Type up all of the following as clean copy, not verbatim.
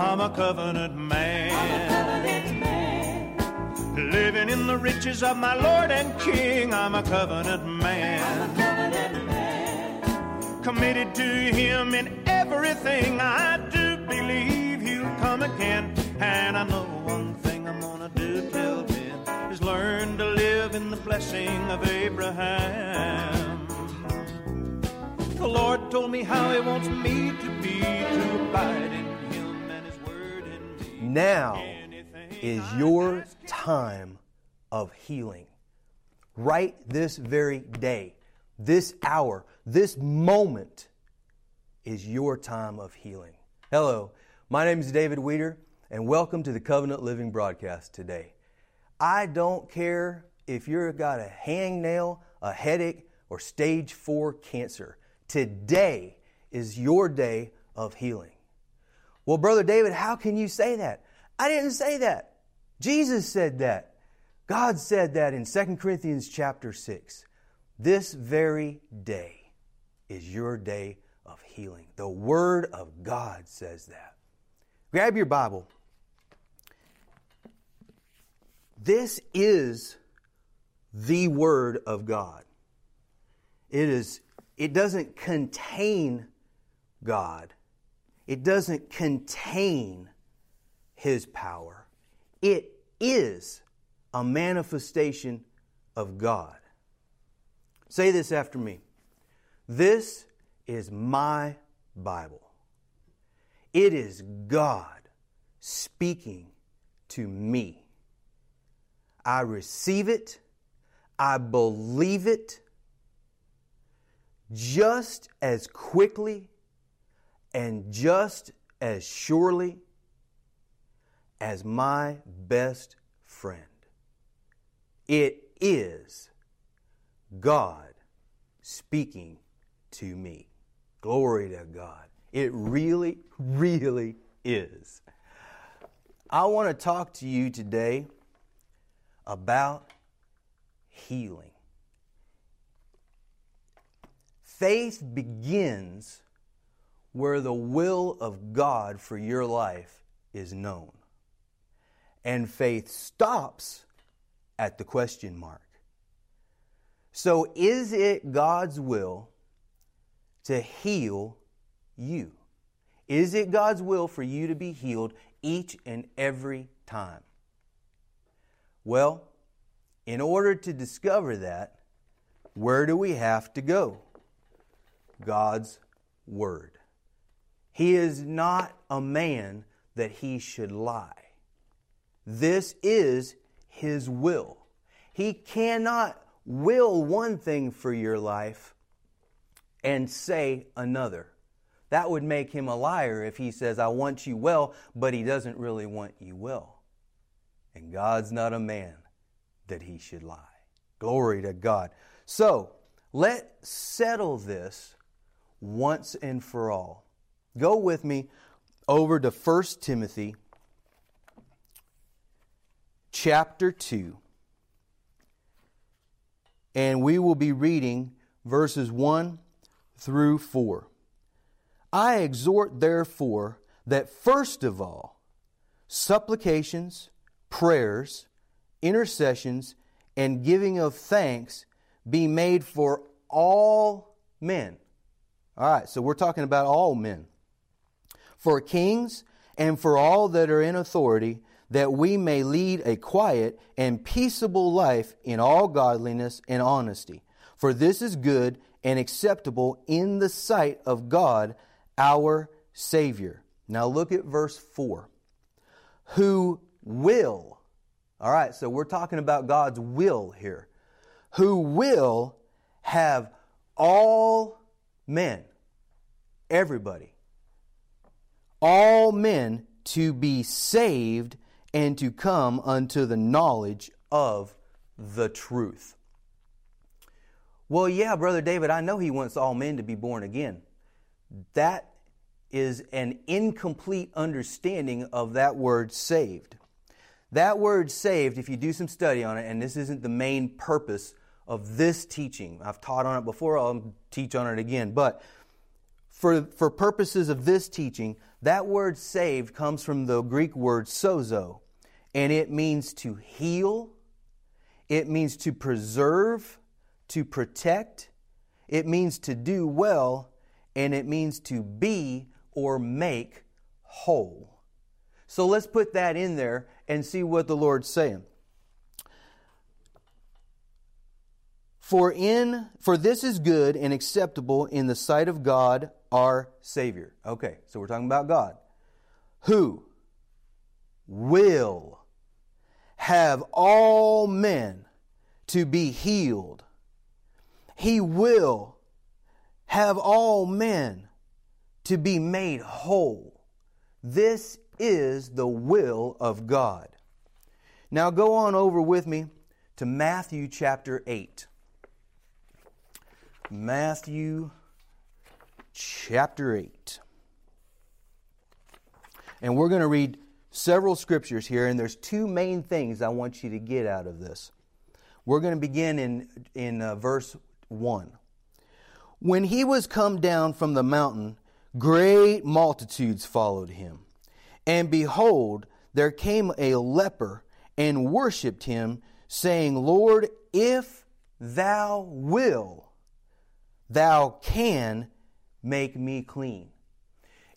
I'm a covenant man. Living in the riches of my Lord and King, I'm a covenant man. Committed to Him in everything I do, believe He'll come again. And I know one thing I'm gonna do till then is learn to live in the blessing of Abraham. The Lord told me how He wants me to be, to abide in Him and His word in me. Now is your time of healing. Right this very day, this hour, this moment is your time of healing. Hello, my name is David Wieder, and welcome to the Covenant Living Broadcast today. I don't care if you've got a hangnail, a headache, or stage 4 cancer. Today is your day of healing. Well, Brother David, how can you say that? I didn't say that. Jesus said that. God said that in 2 Corinthians chapter 6. This very day is your day of healing. The Word of God says that. Grab your Bible. This is the Word of God. It doesn't contain God. It doesn't contain His power. It is a manifestation of God. Say this after me. This is my Bible. It is God speaking to me. I receive it. I believe it. Just as quickly and just as surely as my best friend. It is God speaking to me. Glory to God. It really, really is. I want to talk to you today about healing. Faith begins where the will of God for your life is known. And faith stops at the question mark. So is it God's will to heal you? Is it God's will for you to be healed each and every time? Well, in order to discover that, where do we have to go? God's Word. He is not a man that He should lie. This is His will. He cannot will one thing for your life and say another. That would make Him a liar if He says, I want you well, but He doesn't really want you well. And God's not a man that He should lie. Glory to God. So, let's settle this once and for all. Go with me over to 1 Timothy chapter 2. And we will be reading verses 1 through 4. I exhort, therefore, that first of all, supplications, prayers, intercessions, and giving of thanks be made for all men. All right, so we're talking about all men. For kings and for all that are in authority, that we may lead a quiet and peaceable life in all godliness and honesty. For this is good and acceptable in the sight of God, our Savior. Now look at verse 4. Who will, all right, so we're talking about God's will here. Who will have all men, everybody, all men to be saved and to come unto the knowledge of the truth. Well, yeah, Brother David, I know He wants all men to be born again. That is an incomplete understanding of that word saved. That word saved, if you do some study on it, and this isn't the main purpose of this teaching. I've taught on it before, I'll teach on it again. But for purposes of this teaching, that word saved comes from the Greek word sozo, and it means to heal, it means to preserve, to protect, it means to do well, and it means to be or make whole. So let's put that in there and see what the Lord's saying. For this is good and acceptable in the sight of God our Savior. Okay, so we're talking about God, who will have all men to be healed. He will have all men to be made whole. This is the will of God. Now go on over with me to Matthew chapter 8. Matthew chapter 8. And we're going to read several scriptures here, and there's two main things I want you to get out of this. We're going to begin in verse 1. When he was come down from the mountain, great multitudes followed him. And behold, there came a leper and worshipped him, saying, Lord, if thou wilt, thou can make me clean.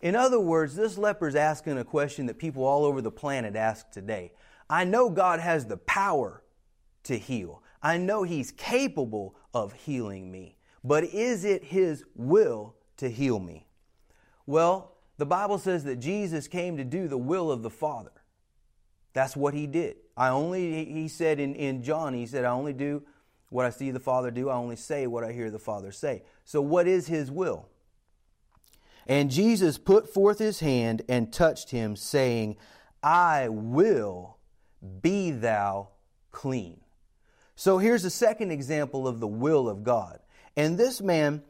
In other words, this leper is asking a question that people all over the planet ask today. I know God has the power to heal. I know He's capable of healing me. But is it His will to heal me? Well, the Bible says that Jesus came to do the will of the Father. That's what He did. He said in John, He said, I only do what I see the Father do, I only say what I hear the Father say. So what is His will? And Jesus put forth His hand and touched him, saying, I will, be thou clean. So here's a second example of the will of God. And this man,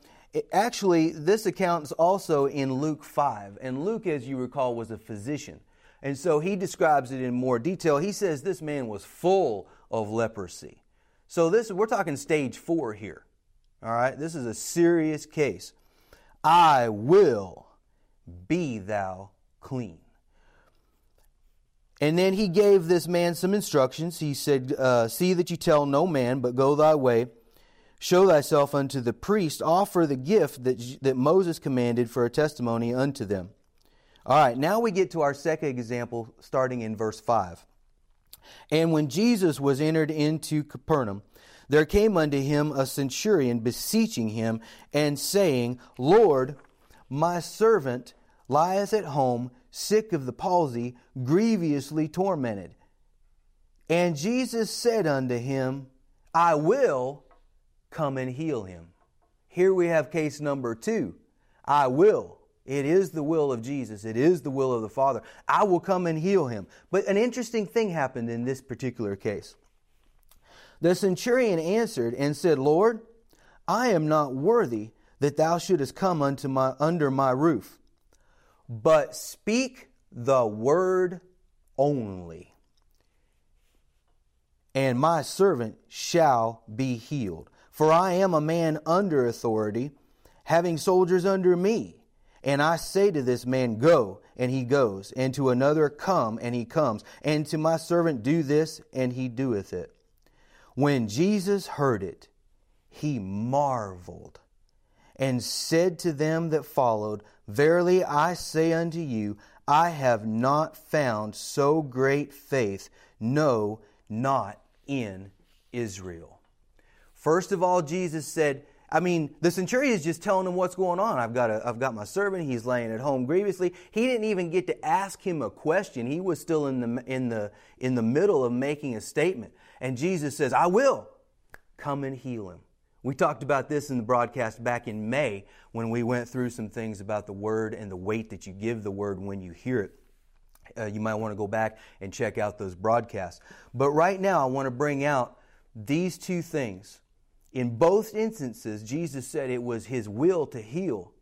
actually, this account is also in Luke 5. And Luke, as you recall, was a physician. And so he describes it in more detail. He says this man was full of leprosy. So we're talking stage 4 here, all right? This is a serious case. I will, be thou clean. And then he gave this man some instructions. He said, see that you tell no man, but go thy way. Show thyself unto the priest. Offer the gift that Moses commanded for a testimony unto them. All right, now we get to our second example, starting in verse 5. And when Jesus was entered into Capernaum, there came unto him a centurion, beseeching him, and saying, Lord, my servant lieth at home, sick of the palsy, grievously tormented. And Jesus said unto him, I will, come and heal him. Here we have case number 2. I will. It is the will of Jesus. It is the will of the Father. I will come and heal him. But an interesting thing happened in this particular case. The centurion answered and said, Lord, I am not worthy that thou shouldest come under my roof, but speak the word only, and my servant shall be healed. For I am a man under authority, having soldiers under me. And I say to this man, go, and he goes. And to another, come, and he comes. And to my servant, do this, and he doeth it. When Jesus heard it, he marveled, and said to them that followed, Verily I say unto you, I have not found so great faith, no, not in Israel. First of all, Jesus said, the centurion is just telling him what's going on. I've got my servant. He's laying at home grievously. He didn't even get to ask him a question. He was still in the middle of making a statement. And Jesus says, I will, come and heal him. We talked about this in the broadcast back in May when we went through some things about the word and the weight that you give the word when you hear it. You might want to go back and check out those broadcasts. But right now, I want to bring out these two things. In both instances, Jesus said it was His will to heal.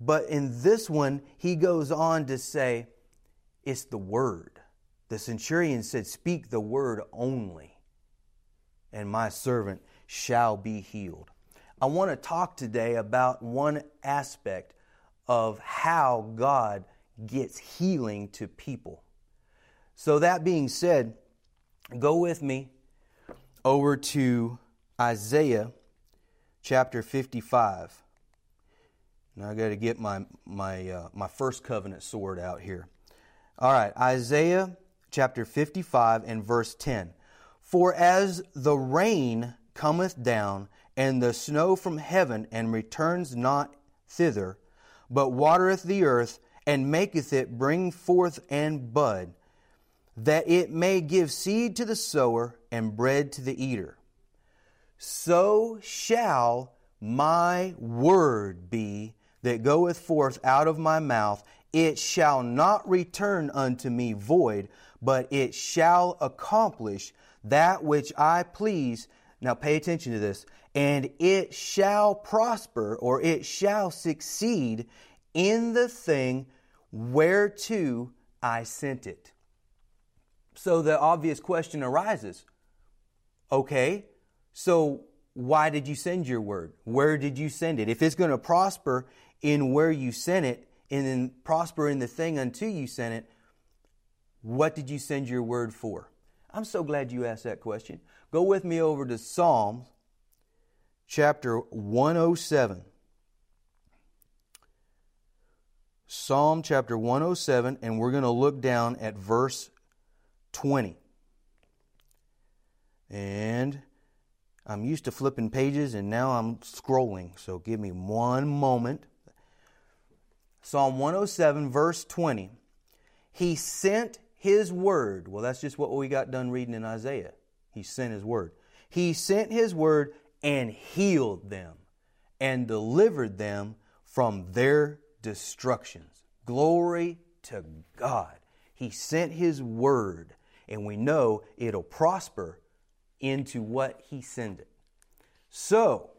But in this one, He goes on to say, it's the word. The centurion said, speak the word only, and my servant shall be healed. I want to talk today about one aspect of how God gets healing to people. So that being said, go with me over to Isaiah chapter 55. Now I got to get my first covenant sword out here. All right, Isaiah chapter 55 and verse 10. For as the rain cometh down, and the snow from heaven, and returns not thither, but watereth the earth, and maketh it bring forth and bud, that it may give seed to the sower, and bread to the eater. So shall my word be that goeth forth out of my mouth. It shall not return unto me void, but it shall accomplish that which I please. Now pay attention to this. And it shall prosper, or it shall succeed in the thing whereto I sent it. So the obvious question arises. Okay, so why did you send your word? Where did you send it? If it's going to prosper in where you sent it, and then prosper in the thing unto you sent it, what did you send your word for? I'm so glad you asked that question. Go with me over to Psalms chapter 107. Psalm chapter 107, and we're going to look down at verse 20. And I'm used to flipping pages, and now I'm scrolling, so give me one moment. Psalm 107, verse 20. He sent His word. Well, that's just what we got done reading in Isaiah. He sent His word. He sent His word and healed them and delivered them from their destructions. Glory to God. He sent His word, and we know it'll prosper into what He sent it. So,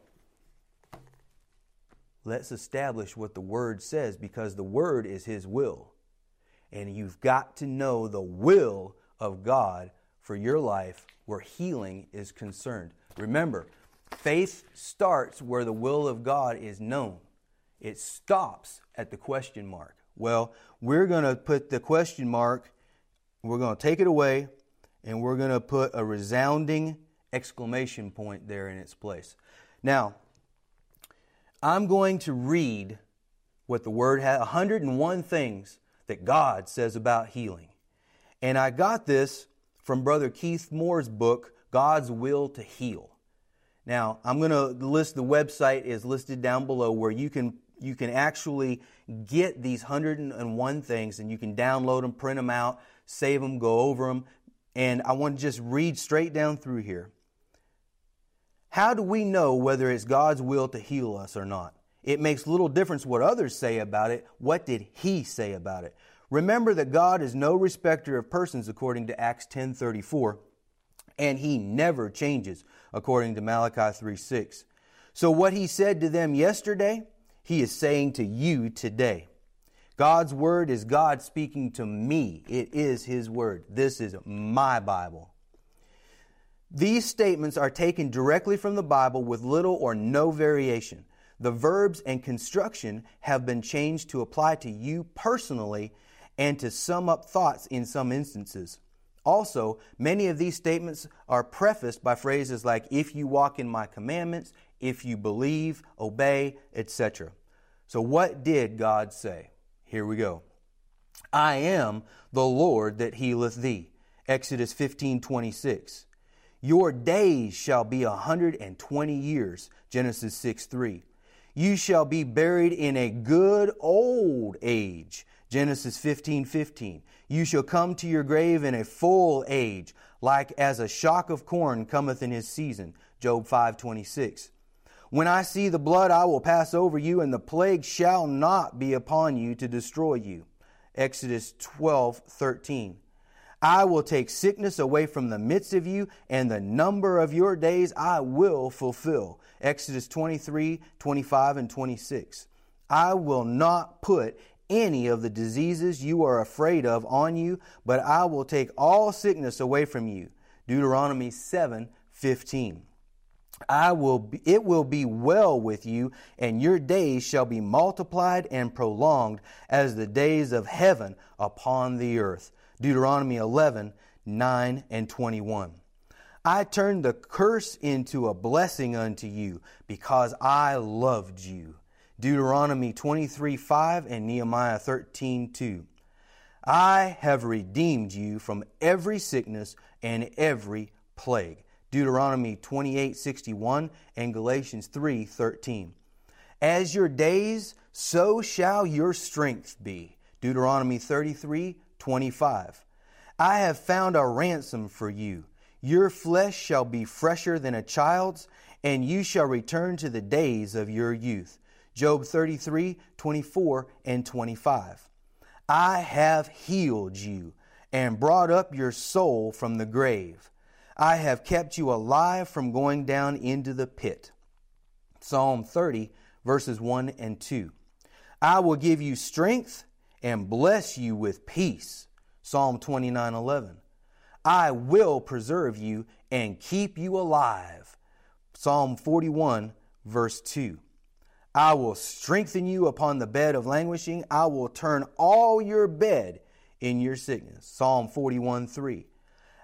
let's establish what the word says, because the word is His will. And you've got to know the will of God for your life where healing is concerned. Remember, faith starts where the will of God is known. It stops at the question mark. Well, we're going to put the question mark, we're going to take it away, and we're going to put a resounding exclamation point there in its place. Now, I'm going to read what the Word has, 101 things that God says about healing. And I got this from Brother Keith Moore's book, God's Will to Heal. Now, I'm going to list the website is listed down below where you can actually get these 101 things, and you can download them, print them out, save them, go over them. And I want to just read straight down through here. How do we know whether it's God's will to heal us or not? It makes little difference what others say about it. What did He say about it? Remember that God is no respecter of persons, according to Acts 10:34, and He never changes, according to Malachi 3:6. So what He said to them yesterday, He is saying to you today. God's word is God speaking to me. It is His word. This is my Bible. These statements are taken directly from the Bible with little or no variation. The verbs and construction have been changed to apply to you personally and to sum up thoughts in some instances. Also, many of these statements are prefaced by phrases like, if you walk in my commandments, if you believe, obey, etc. So what did God say? Here we go. I am the Lord that healeth thee. Exodus 15:26. Your days shall be 120 years, Genesis 6:3. You shall be buried in a good old age, Genesis 15:15. You shall come to your grave in a full age, like as a shock of corn cometh in his season, Job 5:26. When I see the blood, I will pass over you, and the plague shall not be upon you to destroy you, Exodus 12:13. I will take sickness away from the midst of you, and the number of your days I will fulfill. Exodus 23, 25, and 26. I will not put any of the diseases you are afraid of on you, but I will take all sickness away from you. Deuteronomy 7, 15. It will be well with you, and your days shall be multiplied and prolonged as the days of heaven upon the earth. Deuteronomy 11:9-21. I turned the curse into a blessing unto you, because I loved you. Deuteronomy 23:5 and Nehemiah 13:2. I have redeemed you from every sickness and every plague. Deuteronomy 28:61 and Galatians 3:13. As your days, so shall your strength be. Deuteronomy 33:25. I have found a ransom for you. Your flesh shall be fresher than a child's, and you shall return to the days of your youth. Job 33:24 and 25. I have healed you and brought up your soul from the grave. I have kept you alive from going down into the pit. Psalm 30:1-2. I will give you strength and bless you with peace. Psalm 29:11. I will preserve you and keep you alive. Psalm 41:2. I will strengthen you upon the bed of languishing. I will turn all your bed in your sickness. Psalm 41:3.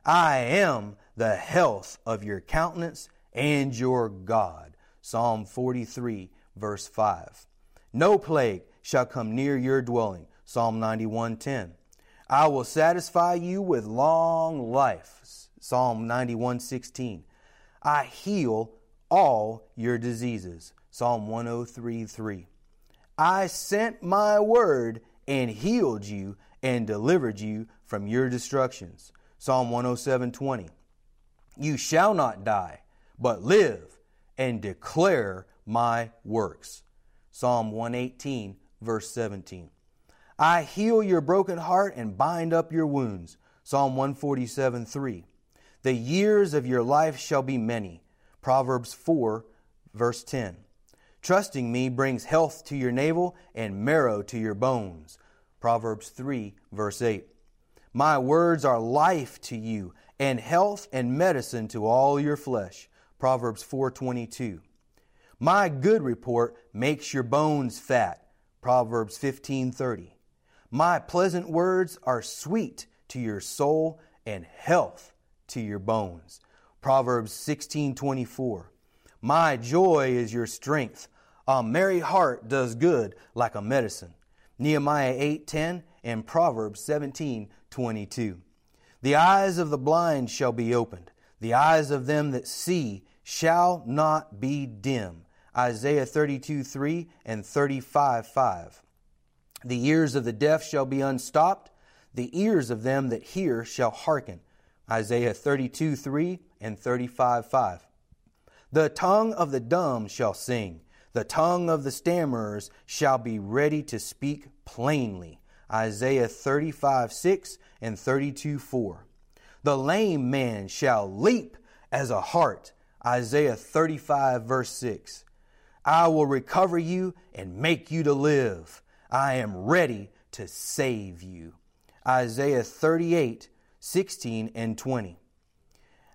I am the health of your countenance and your God. Psalm 43:5. No plague shall come near your dwelling. Psalm 91:10. I will satisfy you with long life. Psalm 91:16. I heal all your diseases. Psalm 103:3. I sent my word and healed you and delivered you from your destructions. Psalm 107:20. You shall not die, but live and declare my works. Psalm 118:17. I heal your broken heart and bind up your wounds. Psalm 147:3. The years of your life shall be many. Proverbs 4:10. Trusting me brings health to your navel and marrow to your bones. Proverbs 3:8. My words are life to you, and health and medicine to all your flesh. Proverbs 4:22. My good report makes your bones fat. Proverbs 15:30. My pleasant words are sweet to your soul and health to your bones. Proverbs 16:24. My joy is your strength. A merry heart does good like a medicine. Nehemiah 8:10 and Proverbs 17:22. The eyes of the blind shall be opened. The eyes of them that see shall not be dim. Isaiah 32:3 and 35:5. The ears of the deaf shall be unstopped. The ears of them that hear shall hearken. Isaiah 32:3 and 35:5. The tongue of the dumb shall sing. The tongue of the stammerers shall be ready to speak plainly. Isaiah 35:6 and 32:4. The lame man shall leap as a hart. Isaiah 35:6. I will recover you and make you to live. I am ready to save you. Isaiah 38:16 and 20.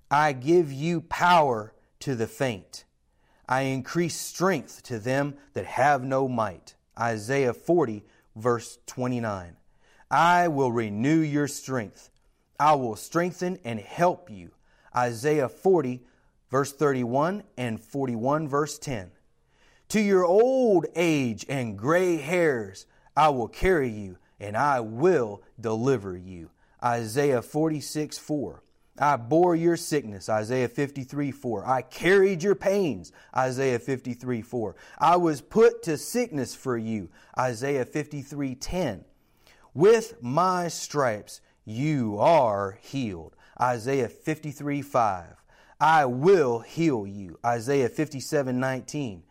I give you power to the faint. I increase strength to them that have no might. Isaiah 40:29. I will renew your strength. I will strengthen and help you. Isaiah 40:31 and 41:10. To your old age and gray hairs, I will carry you and I will deliver you. Isaiah 46:4. I bore your sickness. Isaiah 53:4. I carried your pains. Isaiah 53:4. I was put to sickness for you. Isaiah 53:10. With my stripes you are healed. Isaiah 53:5. I will heal you. Isaiah 57:19.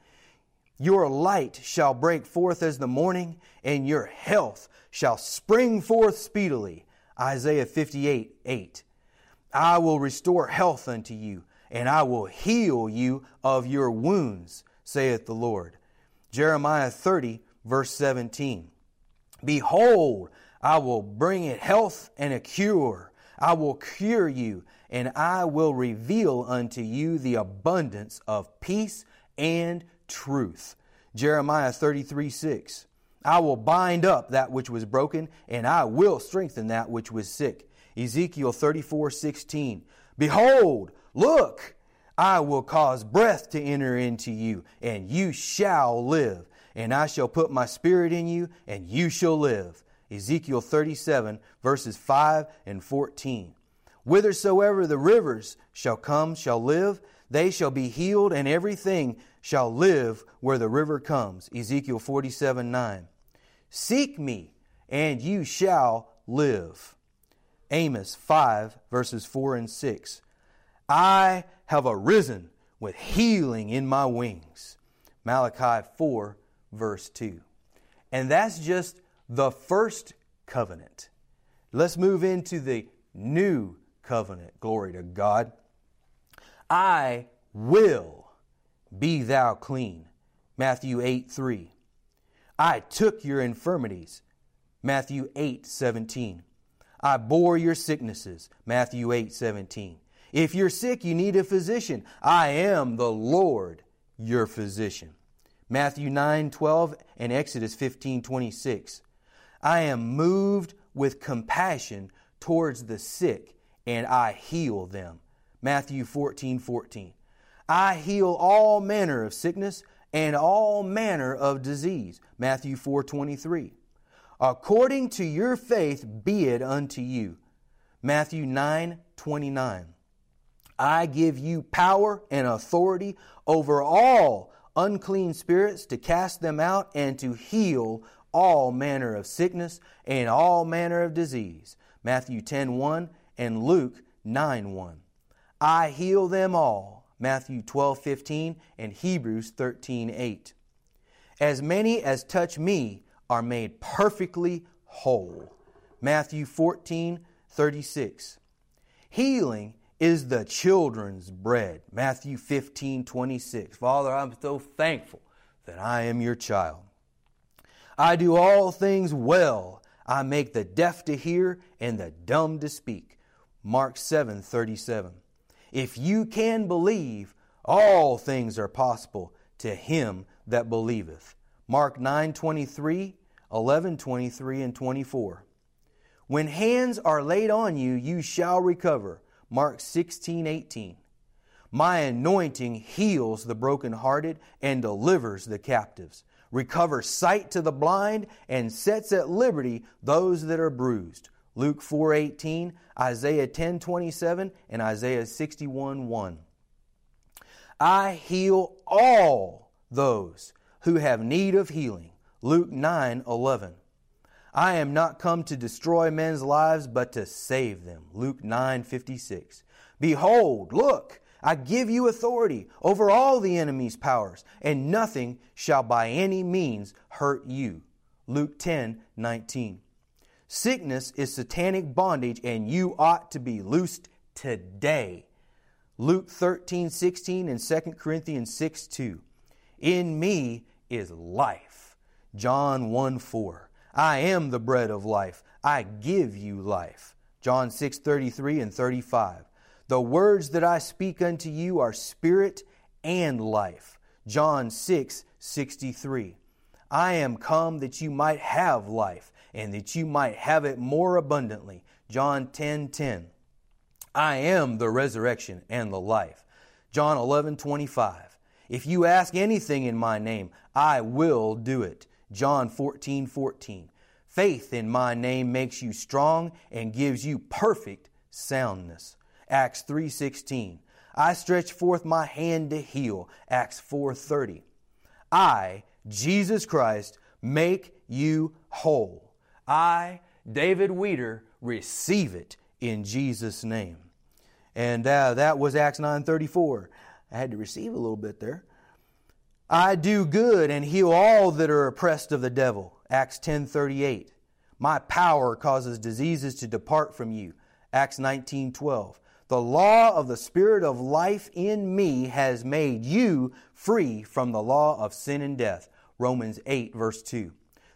Your light shall break forth as the morning, and your health shall spring forth speedily. Isaiah 58:8. I will restore health unto you, and I will heal you of your wounds, saith the Lord. Jeremiah 30:17. Behold, I will bring it health and a cure. I will cure you, and I will reveal unto you the abundance of peace and truth. Jeremiah 33:6. I will bind up that which was broken, and I will strengthen that which was sick. Ezekiel 34:16. Behold, look, I will cause breath to enter into you, and you shall live. And I shall put my spirit in you, and you shall live. Ezekiel 37, verses 5 and 14. Whithersoever the rivers shall come, shall live. They shall be healed, and everything shall live where the river comes. Ezekiel 47, 9. Seek me, and you shall live. Amos 5, verses 4 and 6. I have arisen with healing in my wings. Malachi 4, verse 2. And that's just the first covenant. Let's move into the new covenant. Glory to God. I will be thou clean. Matthew 8, 3. I took your infirmities. Matthew 8, 17. I bore your sicknesses. Matthew 8, 17. If you're sick, you need a physician. I am the Lord, your physician. Matthew 9, 12 and Exodus 15, 26. I am moved with compassion towards the sick, and I heal them. Matthew 14, 14. I heal all manner of sickness and all manner of disease. Matthew 4, 23. According to your faith be it unto you. Matthew 9, 29. I give you power and authority over all unclean spirits to cast them out and to heal all manner of sickness and all manner of disease. Matthew 10:1 and Luke 9:1. I heal them all. Matthew 12:15 and Hebrews 13:8. As many as touch me are made perfectly whole. Matthew 14:36. Healing is the children's bread. Matthew 15:26. Father, I'm so thankful that I am your child. I do all things well. I make the deaf to hear and the dumb to speak. Mark 7:37. If you can believe, all things are possible to him that believeth. Mark 9:23, 11:23 and 24. When hands are laid on you, you shall recover. Mark 16:18. My anointing heals the brokenhearted and delivers the captives. Recovers sight to the blind and sets at liberty those that are bruised. Luke 4:18, Isaiah 10:27, and Isaiah 61:1. I heal all those who have need of healing. Luke 9:11. I am not come to destroy men's lives, but to save them. Luke 9:56. Behold, look, I give you authority over all the enemy's powers, and nothing shall by any means hurt you. Luke 10:19. Sickness is satanic bondage, and you ought to be loosed today. Luke 13:16 and 2 Corinthians 6:2. In me is life. John 1:4. I am the bread of life. I give you life. John 6:33 and 35. The words that I speak unto you are spirit and life. John 6:63. I am come that you might have life, and that you might have it more abundantly. John 10:10. I am the resurrection and the life. John 11:25. If you ask anything in my name, I will do it. John 14:14. Faith in my name makes you strong and gives you perfect soundness. Acts 3:16. I stretch forth my hand to heal. Acts 4:30. I, Jesus Christ, make you whole. I, David Wieder, receive it in Jesus' name. And that was Acts 9:34. I had to receive a little bit there. I do good and heal all that are oppressed of the devil. Acts 10:38. My power causes diseases to depart from you. Acts 19:12. The law of the Spirit of life in me has made you free from the law of sin and death. Romans 8, verse 2.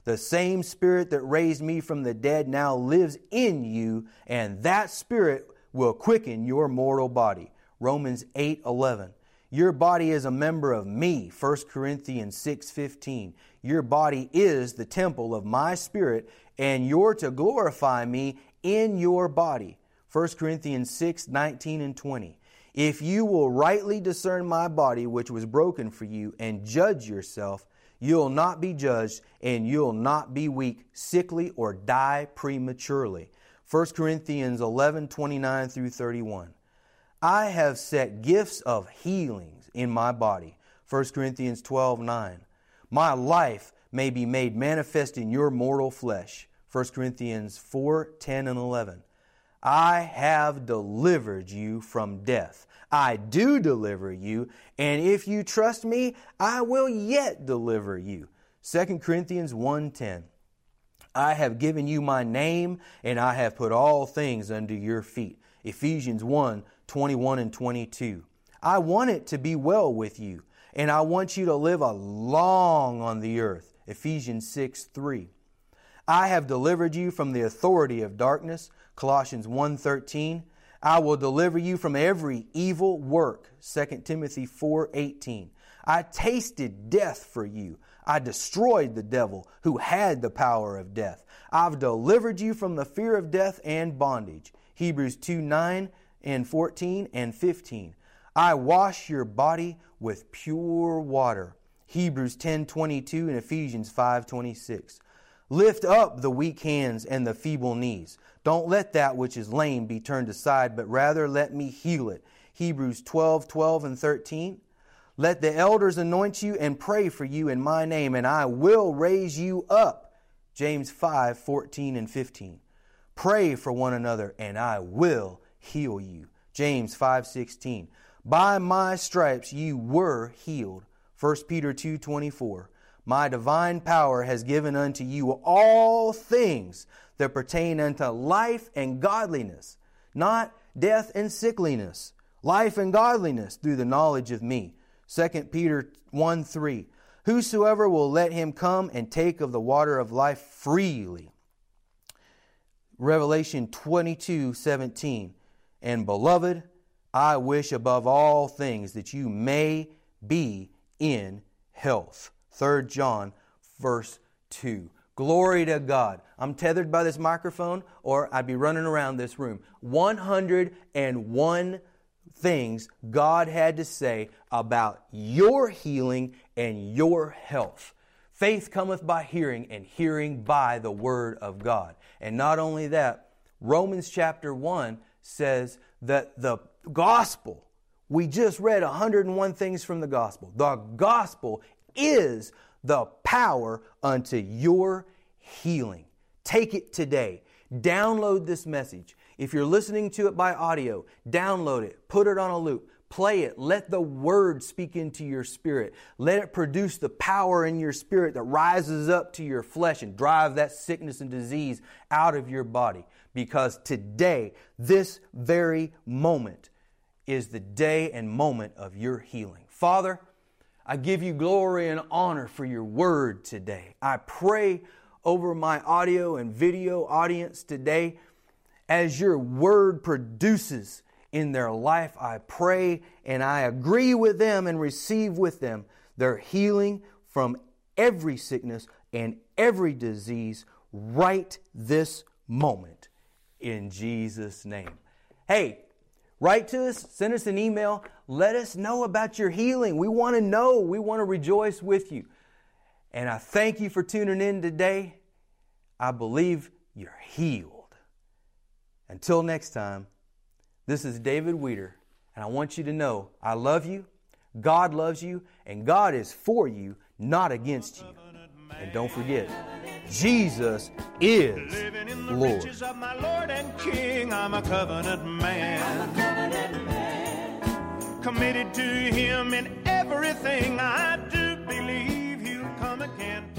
The same Spirit that raised me from the dead now lives in you, and that Spirit will quicken your mortal body. Romans 8:11. Your body is a member of me. 1 Corinthians 6:15. Your body is the temple of my Spirit, and you're to glorify me in your body. 1 Corinthians 6:19 and 20. If you will rightly discern my body, which was broken for you, and judge yourself, you'll not be judged, and you'll not be weak, sickly, or die prematurely. 1 Corinthians 11:29 through 31. I have set gifts of healings in my body. 1 Corinthians 12:9. My life may be made manifest in your mortal flesh. 1 Corinthians 4:10 and 11. I have delivered you from death. I do deliver you, and if you trust me, I will yet deliver you. 2 Corinthians 1:10. I have given you my name, and I have put all things under your feet. Ephesians 1:21 and 22. I want it to be well with you, and I want you to live long on the earth. Ephesians 6:3. I have delivered you from the authority of darkness. Colossians 1:13. I will deliver you from every evil work. 2 Timothy 4:18. I tasted death for you. I destroyed the devil who had the power of death. I've delivered you from the fear of death and bondage. Hebrews 2:9 and 14 and 15. I wash your body with pure water. Hebrews 10:22 and Ephesians 5:26. Lift up the weak hands and the feeble knees. Don't let that which is lame be turned aside, but rather let me heal it. Hebrews 12:12 and 13. Let the elders anoint you and pray for you in my name, and I will raise you up. James 5:14 and 15. Pray for one another, and I will heal you. James 5:16. By my stripes you were healed. 1 Peter 2:24. My divine power has given unto you all things that pertain unto life and godliness, not death and sickliness, life and godliness through the knowledge of me. 2 Peter 1:3. Whosoever will let him come and take of the water of life freely. Revelation 22:17. And beloved, I wish above all things that you may be in health. 3 John, verse 2. Glory to God. I'm tethered by this microphone, or I'd be running around this room. 101 things God had to say about your healing and your health. Faith cometh by hearing, and hearing by the Word of God. And not only that, Romans chapter 1 says that the gospel, we just read 101 things from the gospel. The gospel is the power unto your healing. Take it today. Download this message. If you're listening to it by audio, download it. Put it on a loop. Play it. Let the Word speak into your spirit. Let it produce the power in your spirit that rises up to your flesh and drive that sickness and disease out of your body. Because today, this very moment, is the day and moment of your healing. Father, I give you glory and honor for your word today. I pray over my audio and video audience today. As your word produces in their life, I pray and I agree with them and receive with them their healing from every sickness and every disease right this moment. In Jesus' name. Hey, write to us, send us an email, let us know about your healing. We want to know, we want to rejoice with you. And I thank you for tuning in today. I believe you're healed. Until next time, this is David Wieder, and I want you to know I love you, God loves you, and God is for you, not against you. And don't forget, Jesus is living in the Lord. Riches of my Lord and King. I'm a covenant man. Committed to Him in everything I do. Believe He'll come again.